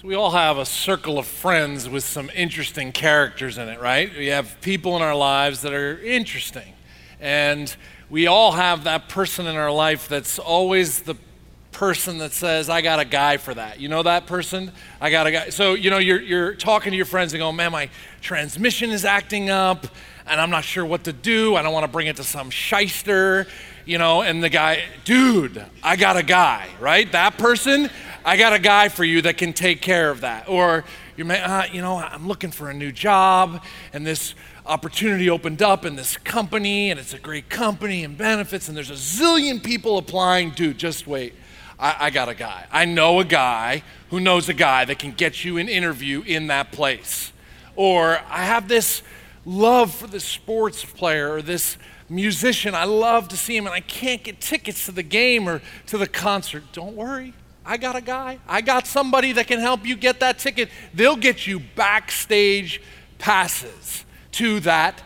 So we all have a circle of friends with some interesting characters in it, right? We have people in our lives that are interesting. And we all have that person in our life that's always the person that says, I got a guy for that. You know that person? I got a guy. So, you know, you're talking to your friends and going, man, my transmission is acting up and I'm not sure what to do. I don't want to bring it to some shyster, you know, and the guy, dude, I got a guy, right? That person, I got a guy for you that can take care of that. Or, I'm looking for a new job and this opportunity opened up in this company and it's a great company and benefits and there's a zillion people applying. Dude, just wait. I got a guy. I know a guy who knows a guy that can get you an interview in that place. Or I have this love for this sports player or this musician. I love to see him and I can't get tickets to the game or to the concert. Don't worry. I got a guy. I got somebody that can help you get that ticket. They'll get you backstage passes to that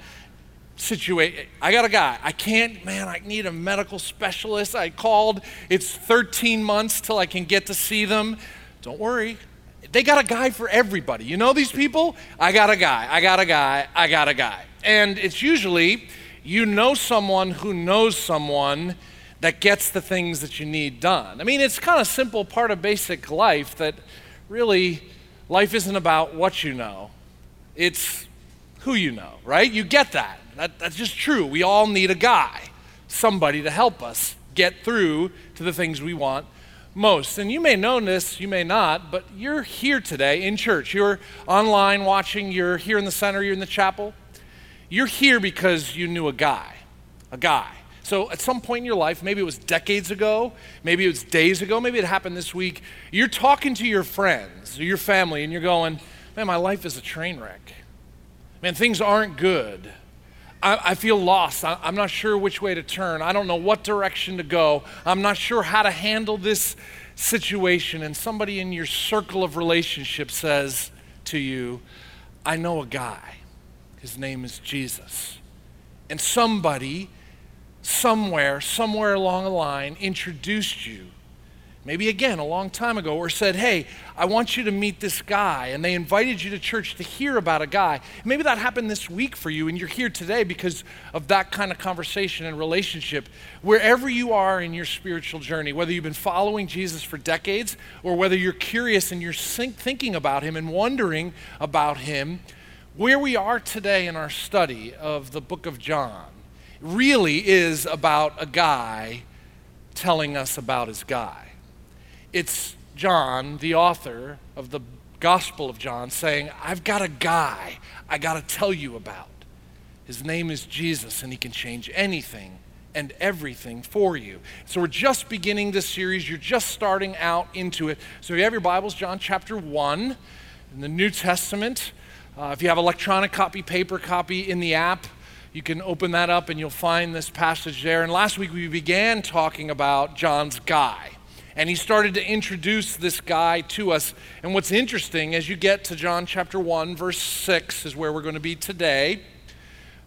situation. I got a guy. I need a medical specialist. I called. It's 13 months till I can get to see them. Don't worry. They got a guy for everybody. You know these people? I got a guy. I got a guy. I got a guy. And it's usually you know someone who knows someone that gets the things that you need done. I mean, it's kind of simple part of basic life that really life isn't about what you know. It's who you know, right? You get that. That's just true. We all need a guy, somebody to help us get through to the things we want most. And you may know this, you may not, but you're here today in church. You're online watching. You're here in the center. You're in the chapel. You're here because you knew a guy. So at some point in your life, maybe it was decades ago, maybe it was days ago, maybe it happened this week, you're talking to your friends or your family and you're going, man, my life is a train wreck. Man, things aren't good. I feel lost. I'm not sure which way to turn. I don't know what direction to go. I'm not sure how to handle this situation. And somebody in your circle of relationship says to you, I know a guy. His name is Jesus. And somebody somewhere along the line introduced you, maybe again a long time ago, or said, hey, I want you to meet this guy, and they invited you to church to hear about a guy. Maybe that happened this week for you, and you're here today because of that kind of conversation and relationship. Wherever you are in your spiritual journey, whether you've been following Jesus for decades, or whether you're curious and you're thinking about him and wondering about him, where we are today in our study of the book of John really is about a guy telling us about his guy. It's John, the author of the Gospel of John, saying, I've got a guy I gotta tell you about. His name is Jesus, and he can change anything and everything for you. So we're just beginning this series. You're just starting out into it. So if you have your Bibles, John chapter 1 in the New Testament. If you have electronic copy, paper copy in the app, you can open that up and you'll find this passage there. And last week we began talking about John's guy. And he started to introduce this guy to us. And what's interesting, as you get to John chapter 1, verse 6 is where we're going to be today.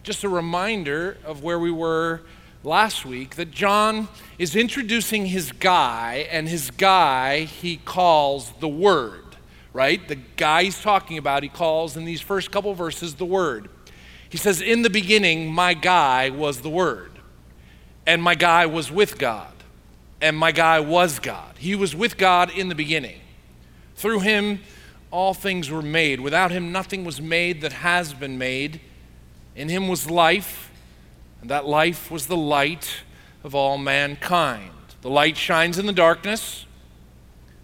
Just a reminder of where we were last week, that John is introducing his guy, and his guy he calls the Word, right? The guy he's talking about he calls in these first couple verses the Word. He says, in the beginning, my guy was the Word, and my guy was with God, and my guy was God. He was with God in the beginning. Through him, all things were made. Without him, nothing was made that has been made. In him was life, and that life was the light of all mankind. The light shines in the darkness,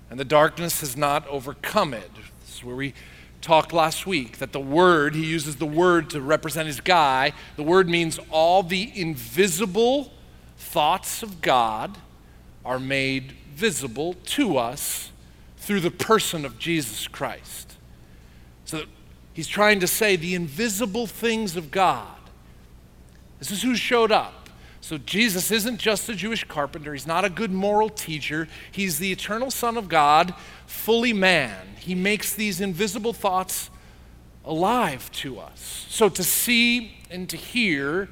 and the darkness has not overcome it. This is where we talked last week, that the Word, he uses the Word to represent his guy. The Word means all the invisible thoughts of God are made visible to us through the person of Jesus Christ. So he's trying to say the invisible things of God. This is who showed up. So Jesus isn't just a Jewish carpenter. He's not a good moral teacher. He's the eternal Son of God, fully man. He makes these invisible thoughts alive to us. So to see and to hear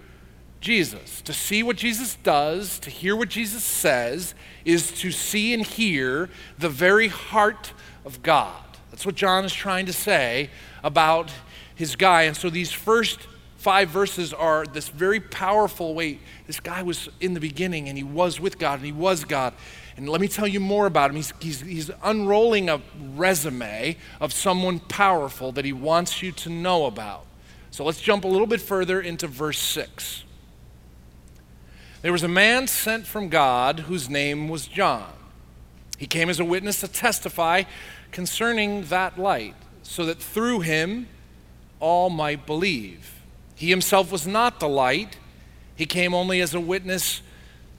Jesus, to see what Jesus does, to hear what Jesus says, is to see and hear the very heart of God. That's what John is trying to say about his guy. And so these first 5 verses are this very powerful way. This guy was in the beginning, and he was with God, and he was God. And let me tell you more about him. He's unrolling a resume of someone powerful that he wants you to know about. So let's jump a little bit further into verse 6. There was a man sent from God whose name was John. He came as a witness to testify concerning that light, so that through him all might believe. He himself was not the light. He came only as a witness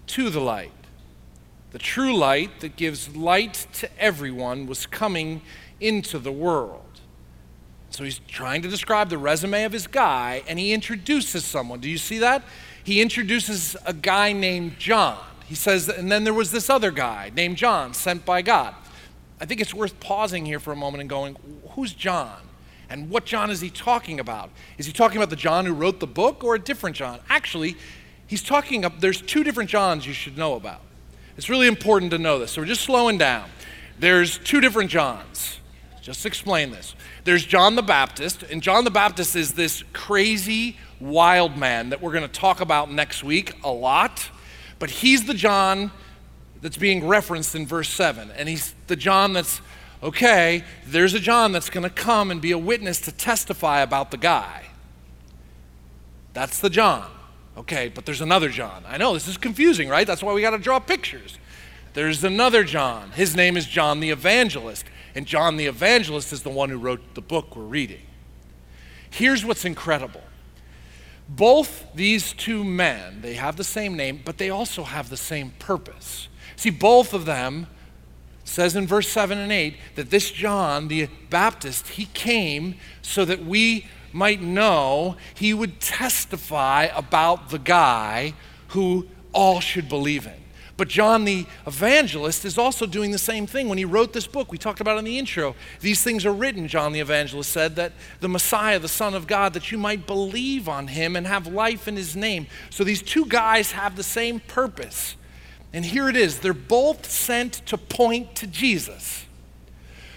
to the light. The true light that gives light to everyone was coming into the world. So he's trying to describe the resume of his guy, and he introduces someone. Do you see that? He introduces a guy named John. He says, and then there was this other guy named John, sent by God. I think it's worth pausing here for a moment and going, who's John? And what John is he talking about? Is he talking about the John who wrote the book or a different John? Actually, he's talking up. There's 2 different Johns you should know about. It's really important to know this. So we're just slowing down. There's 2 different Johns. Just explain this. There's John the Baptist, and John the Baptist is this crazy wild man that we're going to talk about next week a lot. But he's the John that's being referenced in verse 7, and he's the John that's okay, there's a John that's going to come and be a witness to testify about the guy. That's the John. Okay, but there's another John. I know, this is confusing, right? That's why we got to draw pictures. There's another John. His name is John the Evangelist, and John the Evangelist is the one who wrote the book we're reading. Here's what's incredible. Both these 2 men, they have the same name, but they also have the same purpose. See, both of them says in verse 7 and 8 that this John the Baptist, he came so that we might know, he would testify about the guy who all should believe in. But John the Evangelist is also doing the same thing when he wrote this book. We talked about it in the intro. These things are written, John the Evangelist said, that the Messiah, the Son of God, that you might believe on him and have life in his name. So these 2 guys have the same purpose. And here it is. They're both sent to point to Jesus.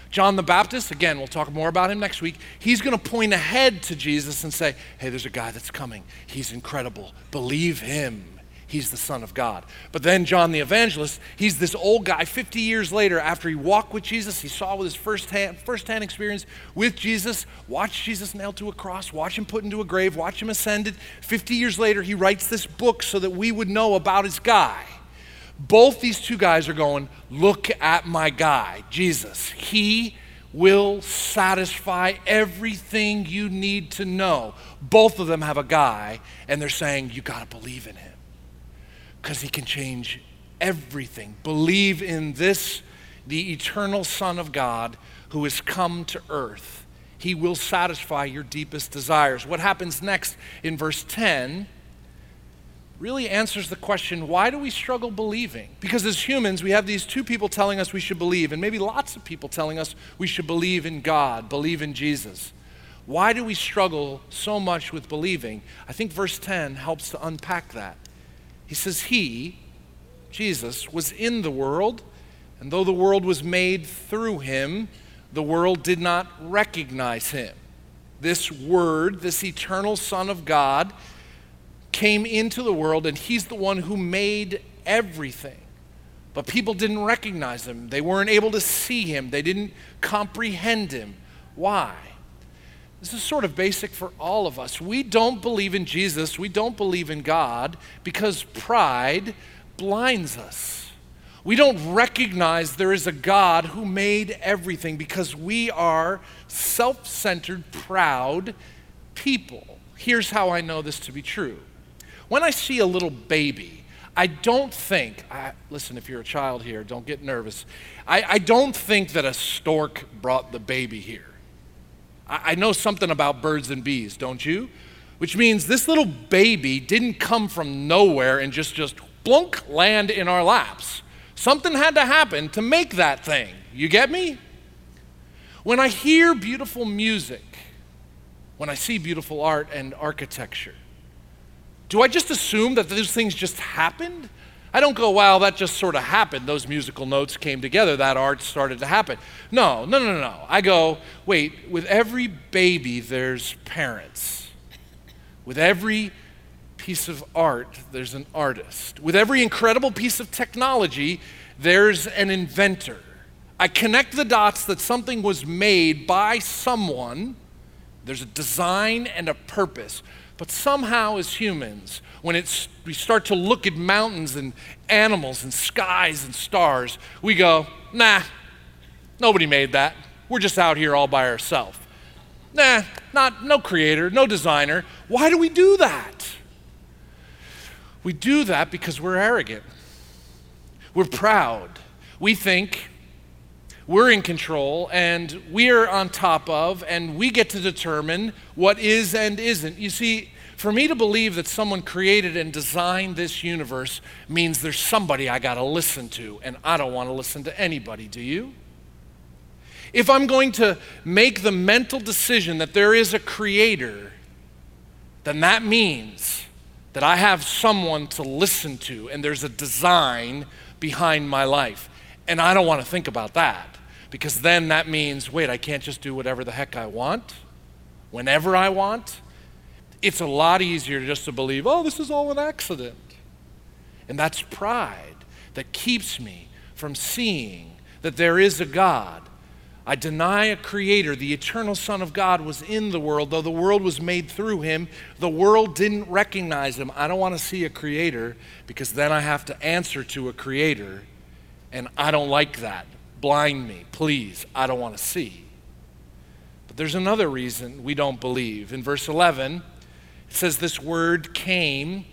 John the Baptist, again, we'll talk more about him next week. He's going to point ahead to Jesus and say, hey, there's a guy that's coming. He's incredible. Believe him. He's the Son of God. But then John the Evangelist, he's this old guy 50 years later after he walked with Jesus, he saw with his first-hand experience with Jesus, watched Jesus nailed to a cross, watched him put into a grave, watched him ascended. 50 years later, he writes this book so that we would know about his guy. Both these 2 guys are going, look at my guy, Jesus. He will satisfy everything you need to know. Both of them have a guy, and they're saying, you got to believe in him because he can change everything. Believe in this, the eternal Son of God who has come to earth. He will satisfy your deepest desires. What happens next in verse 10 really answers the question, why do we struggle believing? Because as humans, we have these 2 people telling us we should believe, and maybe lots of people telling us we should believe in God, believe in Jesus. Why do we struggle so much with believing? I think verse 10 helps to unpack that. He says, he, Jesus, was in the world, and though the world was made through him, the world did not recognize him. This word, this eternal Son of God, came into the world, and he's the one who made everything. But people didn't recognize him. They weren't able to see him. They didn't comprehend him. Why? This is sort of basic for all of us. We don't believe in Jesus. We don't believe in God because pride blinds us. We don't recognize there is a God who made everything because we are self-centered, proud people. Here's how I know this to be true. When I see a little baby, I don't think, listen, if you're a child here, don't get nervous. I don't think that a stork brought the baby here. I know something about birds and bees, don't you? Which means this little baby didn't come from nowhere and just blunk, land in our laps. Something had to happen to make that thing. You get me? When I hear beautiful music, when I see beautiful art and architecture, do I just assume that those things just happened? I don't go, wow, that just sort of happened. Those musical notes came together. That art started to happen. No. I go, wait, with every baby, there's parents. With every piece of art, there's an artist. With every incredible piece of technology, there's an inventor. I connect the dots that something was made by someone. There's a design and a purpose. But somehow as humans, when we start to look at mountains and animals and skies and stars, we go, nah, nobody made that. We're just out here all by ourselves. Nah, no creator, no designer. Why do we do that? We do that because we're arrogant. We're proud. We think we're in control, and we're on top of, and we get to determine what is and isn't. You see, for me to believe that someone created and designed this universe means there's somebody I gotta listen to, and I don't wanna listen to anybody, do you? If I'm going to make the mental decision that there is a creator, then that means that I have someone to listen to, and there's a design behind my life. And I don't wanna think about that. Because then that means, wait, I can't just do whatever the heck I want, whenever I want. It's a lot easier just to believe, oh, this is all an accident. And that's pride that keeps me from seeing that there is a God. I deny a creator. The eternal Son of God was in the world. Though the world was made through him, the world didn't recognize him. I don't wanna see a creator because then I have to answer to a creator, and I don't like that. Blind me, please, I don't want to see. But there's another reason we don't believe. In verse 11, it says, this word came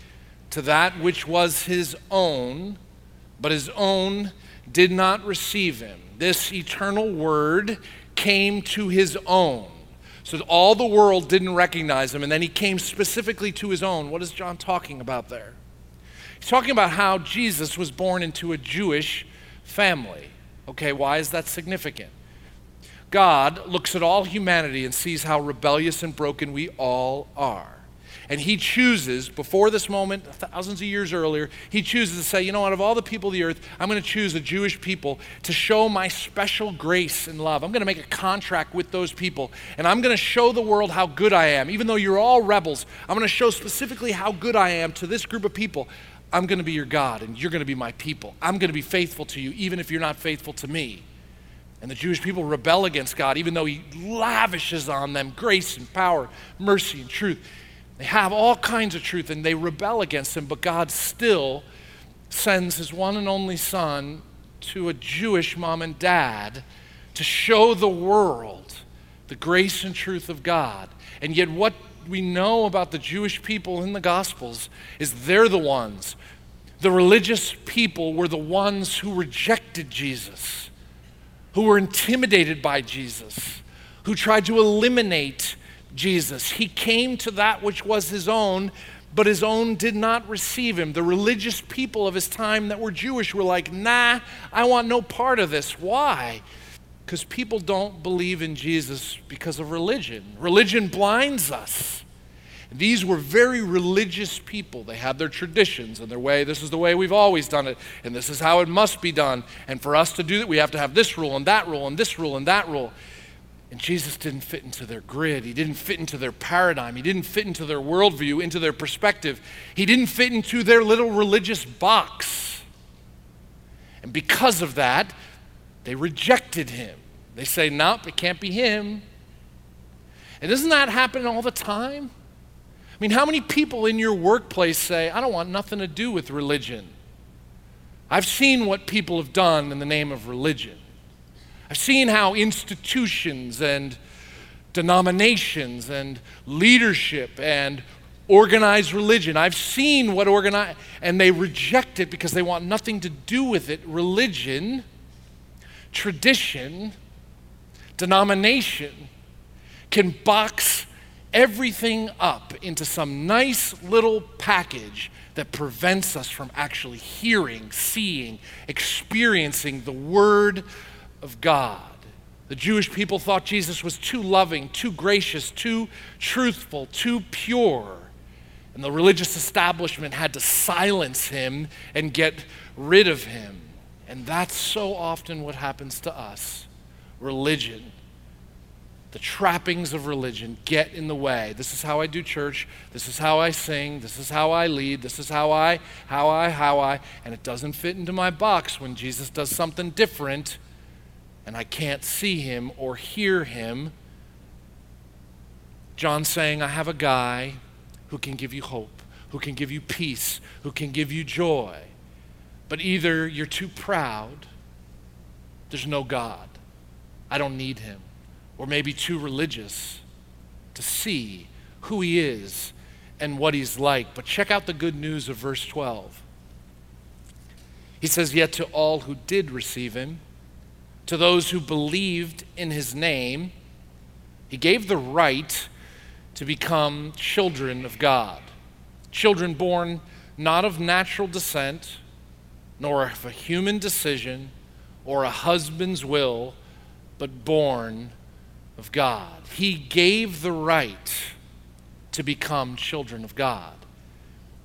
to that which was his own, but his own did not receive him. This eternal word came to his own. So all the world didn't recognize him, and then he came specifically to his own. What is John talking about there? He's talking about how Jesus was born into a Jewish family. Okay, why is that significant? God looks at all humanity and sees how rebellious and broken we all are. And he chooses, before this moment, thousands of years earlier, he chooses to say, you know what, of all the people of the earth, I'm gonna choose a Jewish people to show my special grace and love. I'm gonna make a contract with those people, and I'm gonna show the world how good I am. Even though you're all rebels, I'm gonna show specifically how good I am to this group of people. I'm gonna be your God, and you're gonna be my people. I'm gonna be faithful to you, even if you're not faithful to me. And the Jewish people rebel against God, even though he lavishes on them grace and power, mercy and truth. They have all kinds of truth, and they rebel against him, but God still sends his one and only son to a Jewish mom and dad to show the world the grace and truth of God. And yet what we know about the Jewish people in the Gospels is they're the ones, the religious people were the ones who rejected Jesus, who were intimidated by Jesus, who tried to eliminate Jesus. He came to that which was his own, but his own did not receive him. The religious people of his time that were Jewish were like, nah, I want no part of this. Why? Because people don't believe in Jesus because of religion. Religion blinds us. These were very religious people. They had their traditions and their way. This is the way we've always done it, and this is how it must be done. And for us to do that, we have to have this rule and that rule and this rule and that rule. And Jesus didn't fit into their grid. He didn't fit into their paradigm. He didn't fit into their worldview, into their perspective. He didn't fit into their little religious box. And because of that, they rejected him. They say, nope, it can't be him. And doesn't that happen all the time? I mean, how many people in your workplace say, I don't want nothing to do with religion? I've seen what people have done in the name of religion. I've seen how institutions and denominations and leadership and organized religion, I've seen what organized, and they reject it because they want nothing to do with it. Religion, tradition, denomination can box everything up into some nice little package that prevents us from actually hearing, seeing, experiencing the Word of God. The Jewish people thought Jesus was too loving, too gracious, too truthful, too pure. And the religious establishment had to silence him and get rid of him. And that's so often what happens to us. Religion, the trappings of religion get in the way. This is how I do church. This is how I sing. This is how I lead. This is how I. And it doesn't fit into my box when Jesus does something different and I can't see him or hear him. John's saying, I have a guy who can give you hope, who can give you peace, who can give you joy. But either you're too proud, there's no God, I don't need him, or maybe too religious to see who he is and what he's like. But check out the good news of verse 12. He says, yet to all who did receive him, to those who believed in his name, he gave the right to become children of God, children born not of natural descent, nor of a human decision or a husband's will, but born of God. He gave the right to become children of God.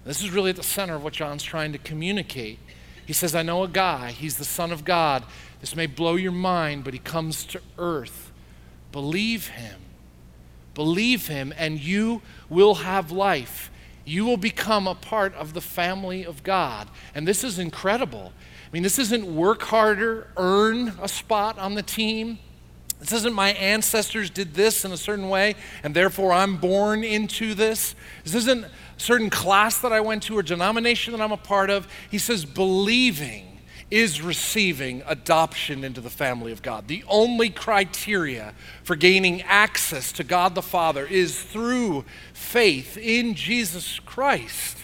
This is really at the center of what John's trying to communicate. He says, I know a guy, he's the Son of God. This may blow your mind, but he comes to earth. Believe him. Believe him and you will have life. You will become a part of the family of God. And this is incredible. I mean, this isn't work harder, earn a spot on the team. This isn't my ancestors did this in a certain way and therefore I'm born into this. This isn't a certain class that I went to or denomination that I'm a part of. He says believing is receiving adoption into the family of God. The only criteria for gaining access to God the Father is through faith in Jesus Christ.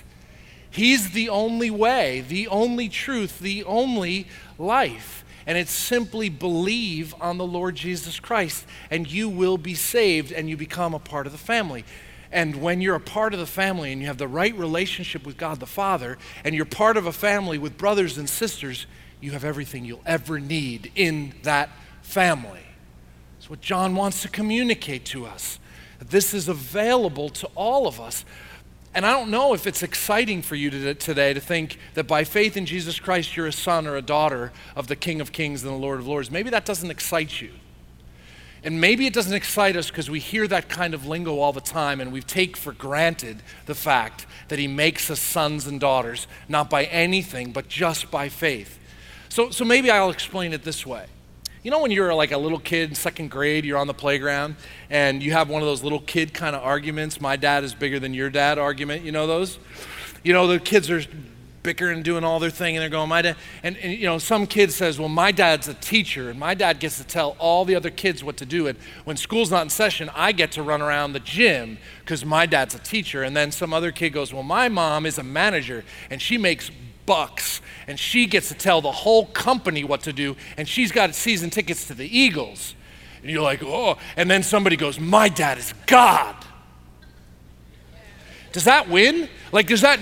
He's the only way, the only truth, the only life. And it's simply believe on the Lord Jesus Christ and you will be saved and you become a part of the family. And when you're a part of the family and you have the right relationship with God the Father and you're part of a family with brothers and sisters, you have everything you'll ever need in that family. That's what John wants to communicate to us. That this is available to all of us. And I don't know if it's exciting for you today to think that by faith in Jesus Christ, you're a son or a daughter of the King of Kings and the Lord of Lords. Maybe that doesn't excite you. And maybe it doesn't excite us because we hear that kind of lingo all the time and we take for granted the fact that he makes us sons and daughters, not by anything, but just by faith. So maybe I'll explain it this way. You know when you're like a little kid in second grade, you're on the playground and you have one of those little kid kind of arguments, my dad is bigger than your dad argument, you know those? You know, the kids are bickering and doing all their thing and they're going, my dad, and you know, some kid says, well, my dad's a teacher and my dad gets to tell all the other kids what to do and when school's not in session, I get to run around the gym because my dad's a teacher. And then some other kid goes, well, my mom is a manager and she makes bucks and she gets to tell the whole company what to do and she's got season tickets to the Eagles. And you're like, oh, and then somebody goes, my dad is God. Does that win? Like, does that,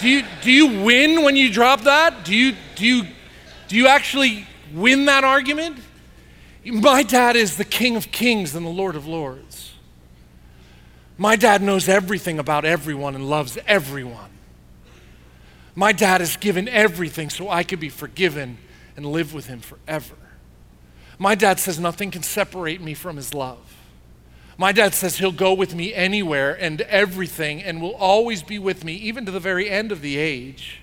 Do you win when you drop that? Do you actually win that argument? My dad is the King of Kings and the Lord of Lords. My dad knows everything about everyone and loves everyone. My dad has given everything so I could be forgiven and live with him forever. My dad says nothing can separate me from his love. My dad says he'll go with me anywhere and everything and will always be with me, even to the very end of the age.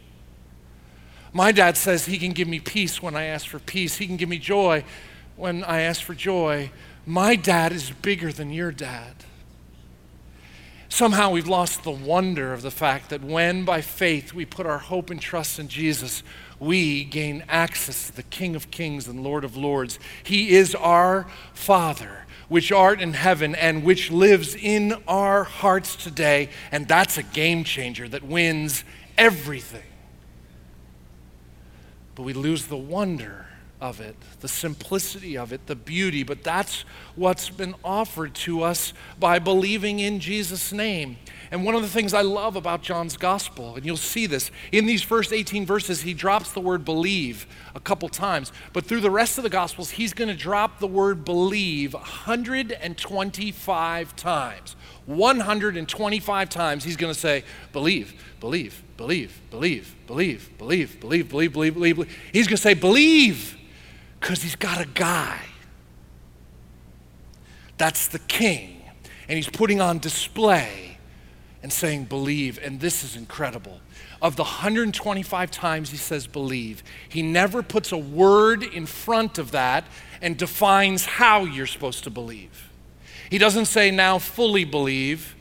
My dad says he can give me peace when I ask for peace. He can give me joy when I ask for joy. My dad is bigger than your dad. Somehow we've lost the wonder of the fact that when by faith we put our hope and trust in Jesus, we gain access to the King of Kings and Lord of Lords. He is our Father, which art in heaven and which lives in our hearts today. And that's a game changer that wins everything. But we lose the wonder of it, the simplicity of it, the beauty. But that's what's been offered to us by believing in Jesus' name. And one of the things I love about John's gospel, and you'll see this, in these first 18 verses, he drops the word believe a couple times, but through the rest of the gospels, he's gonna drop the word believe 125 times. 125 times he's going to say, believe, believe, believe, believe, believe, believe, believe, believe, believe, believe. He's going to say, believe, because he's got a guy. That's the king. And he's putting on display and saying, believe. And this is incredible. Of the 125 times he says believe, he never puts a word in front of that and defines how you're supposed to believe. He doesn't say now fully believe.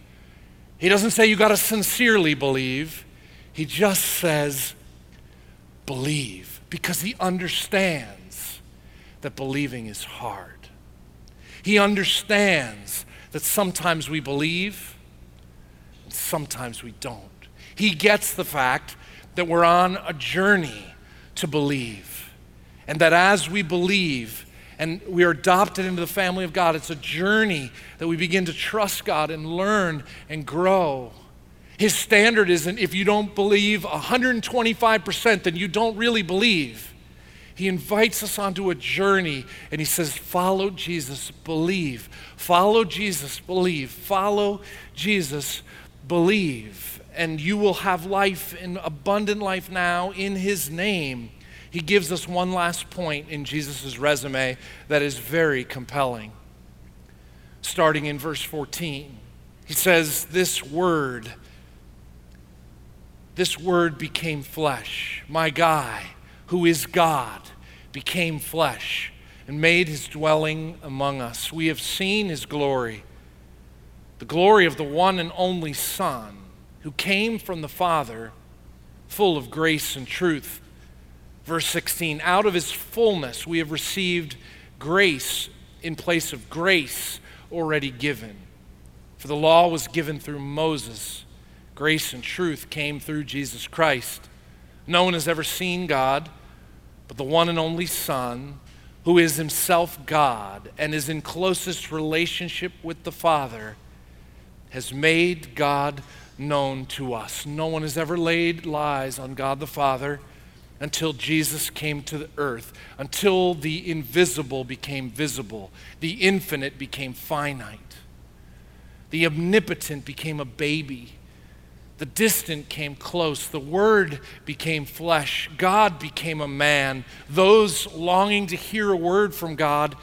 He doesn't say you got to sincerely believe. He just says believe, because he understands that believing is hard. He understands that sometimes we believe and sometimes we don't. He gets the fact that we're on a journey to believe, and that as we believe and we are adopted into the family of God, it's a journey that we begin to trust God and learn and grow. His standard isn't if you don't believe 125%, then you don't really believe. He invites us onto a journey, and he says, follow Jesus, believe. Follow Jesus, believe. Follow Jesus, believe. And you will have life, an abundant life now in his name. He gives us one last point in Jesus' resume that is very compelling. Starting in verse 14, he says, this word became flesh, my guy, who is God, became flesh and made his dwelling among us. We have seen his glory, the glory of the one and only Son, who came from the Father, full of grace and truth. Verse 16, out of his fullness we have received grace in place of grace already given. For the law was given through Moses. Grace and truth came through Jesus Christ. No one has ever seen God, but the one and only Son, who is himself God and is in closest relationship with the Father, has made God known to us. No one has ever laid eyes on God the Father until Jesus came to the earth, until the invisible became visible, the infinite became finite, the omnipotent became a baby, the distant came close. The Word became flesh. God became a man. Those longing to hear a word from God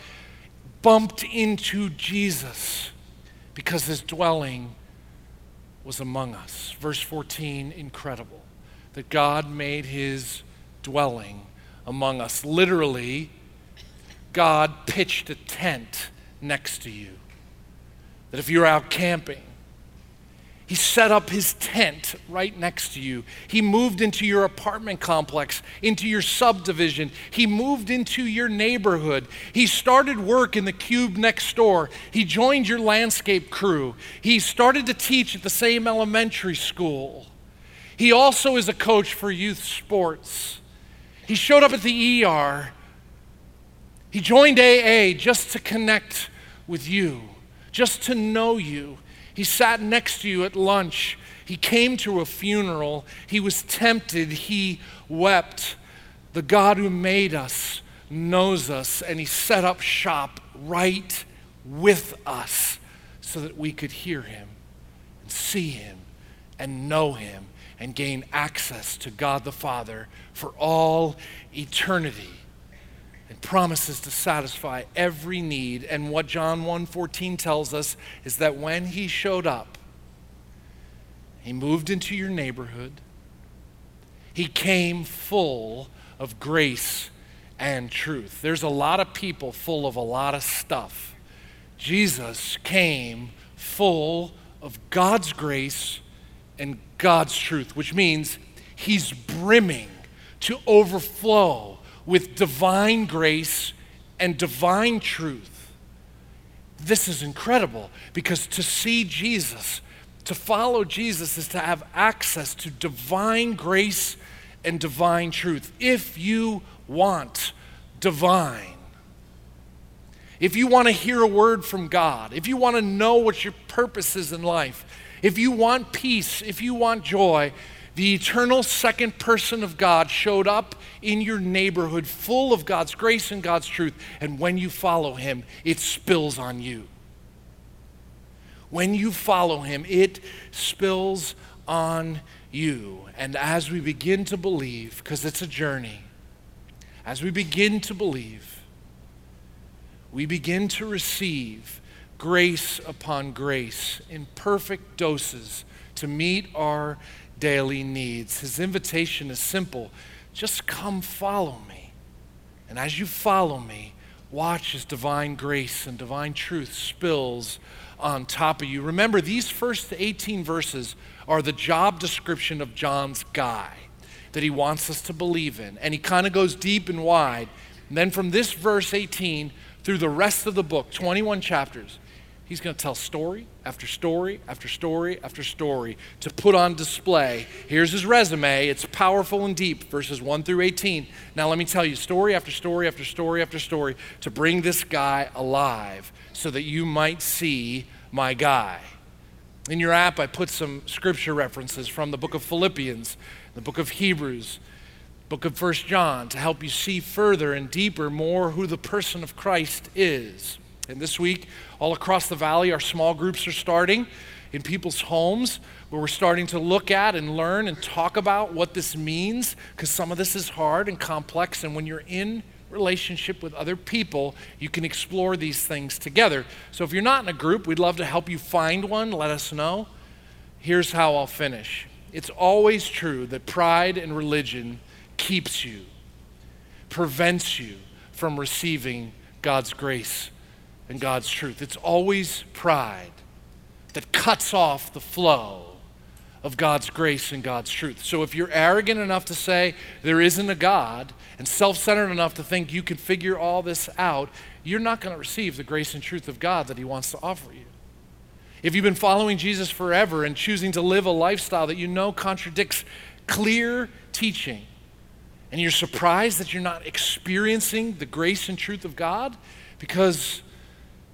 bumped into Jesus because his dwelling was among us. Verse 14, incredible, that God made his dwelling among us. Literally, God pitched a tent next to you. That if you're out camping, he set up his tent right next to you. He moved into your apartment complex, into your subdivision. He moved into your neighborhood. He started work in the cube next door. He joined your landscape crew. He started to teach at the same elementary school. He also is a coach for youth sports. He showed up at the ER. He joined AA just to connect with you, just to know you. He sat next to you at lunch. He came to a funeral. He was tempted. He wept. The God who made us knows us, and he set up shop right with us so that we could hear him and see him and know him and gain access to God the Father for all eternity, and promises to satisfy every need. And what John 1:14 tells us is that when he showed up, he moved into your neighborhood. He came full of grace and truth. There's a lot of people full of a lot of stuff. Jesus came full of God's grace and God's truth, which means he's brimming to overflow with divine grace and divine truth. This is incredible, because to see Jesus, to follow Jesus, is to have access to divine grace and divine truth. If you want divine, if you want to hear a word from God, if you want to know what your purpose is in life, if you want peace, if you want joy, the eternal second person of God showed up in your neighborhood full of God's grace and God's truth, and when you follow him, it spills on you. When you follow him, it spills on you. And as we begin to believe, because it's a journey, as we begin to believe, we begin to receive grace upon grace in perfect doses to meet our daily needs. His invitation is simple. Just come follow me. And as you follow me, watch as divine grace and divine truth spills on top of you. Remember, these first 18 verses are the job description of John's guy that he wants us to believe in. And he kind of goes deep and wide. And then from this verse 18 through the rest of the book, 21 chapters, he's going to tell story after story after story after story to put on display. Here's his resume. It's powerful and deep, verses 1 through 18. Now let me tell you story after story after story after story to bring this guy alive so that you might see my guy. In your app, I put some scripture references from the book of Philippians, the book of Hebrews, book of 1 John to help you see further and deeper more who the person of Christ is. And this week, all across the valley, our small groups are starting in people's homes where we're starting to look at and learn and talk about what this means, because some of this is hard and complex, and when you're in relationship with other people, you can explore these things together. So if you're not in a group, we'd love to help you find one. Let us know. Here's how I'll finish. It's always true that pride and religion keeps you, prevents you from receiving God's grace and God's truth. It's always pride that cuts off the flow of God's grace and God's truth. So if you're arrogant enough to say there isn't a God and self-centered enough to think you can figure all this out, you're not going to receive the grace and truth of God that he wants to offer you. If you've been following Jesus forever and choosing to live a lifestyle that you know contradicts clear teaching, and you're surprised that you're not experiencing the grace and truth of God because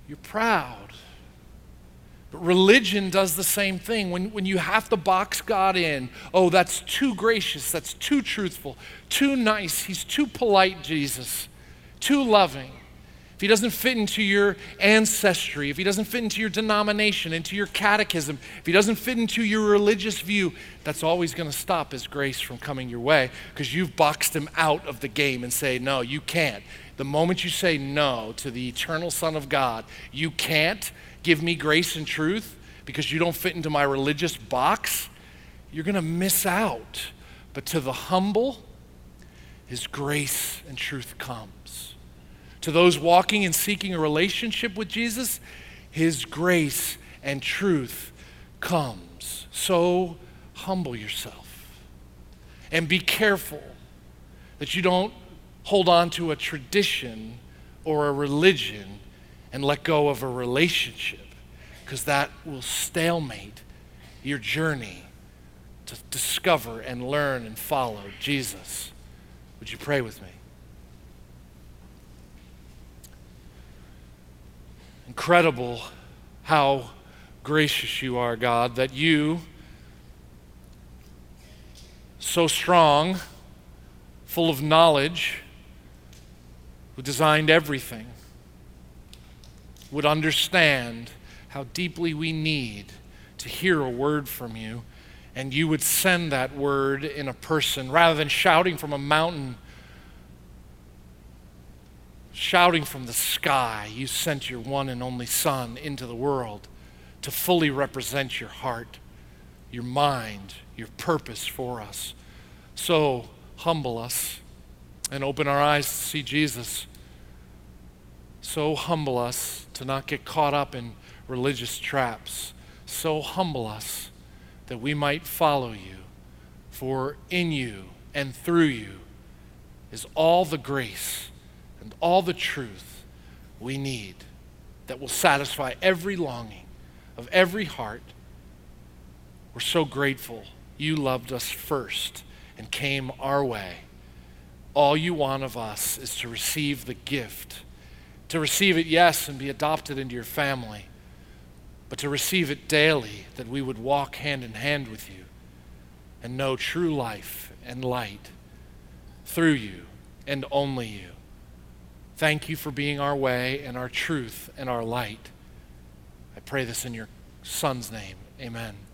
you're proud. But religion does the same thing. When you have to box God in, oh, that's too gracious, that's too truthful, too nice, he's too polite, Jesus, too loving. If he doesn't fit into your ancestry, if he doesn't fit into your denomination, into your catechism, if he doesn't fit into your religious view, that's always going to stop his grace from coming your way because you've boxed him out of the game and say, no, you can't. The moment you say no to the eternal Son of God, you can't give me grace and truth because you don't fit into my religious box, you're going to miss out. But to the humble, his grace and truth comes. To those walking and seeking a relationship with Jesus, his grace and truth comes. So humble yourself and be careful that you don't hold on to a tradition or a religion and let go of a relationship, because that will stalemate your journey to discover and learn and follow Jesus. Would you pray with me? Incredible how gracious you are, God, that you, so strong, full of knowledge, who designed everything, would understand how deeply we need to hear a word from you, and you would send that word in a person rather than shouting from a mountain, shouting from the sky. You sent your one and only Son into the world to fully represent your heart, your mind, your purpose for us. So humble us and open our eyes to see Jesus. So humble us to not get caught up in religious traps. So humble us that we might follow you, for in you and through you is all the grace and all the truth we need that will satisfy every longing of every heart. We're so grateful you loved us first and came our way. All you want of us is to receive the gift, to receive it, yes, and be adopted into your family, but to receive it daily, that we would walk hand in hand with you and know true life and light through you and only you. Thank you for being our way and our truth and our light. I pray this in your Son's name. Amen.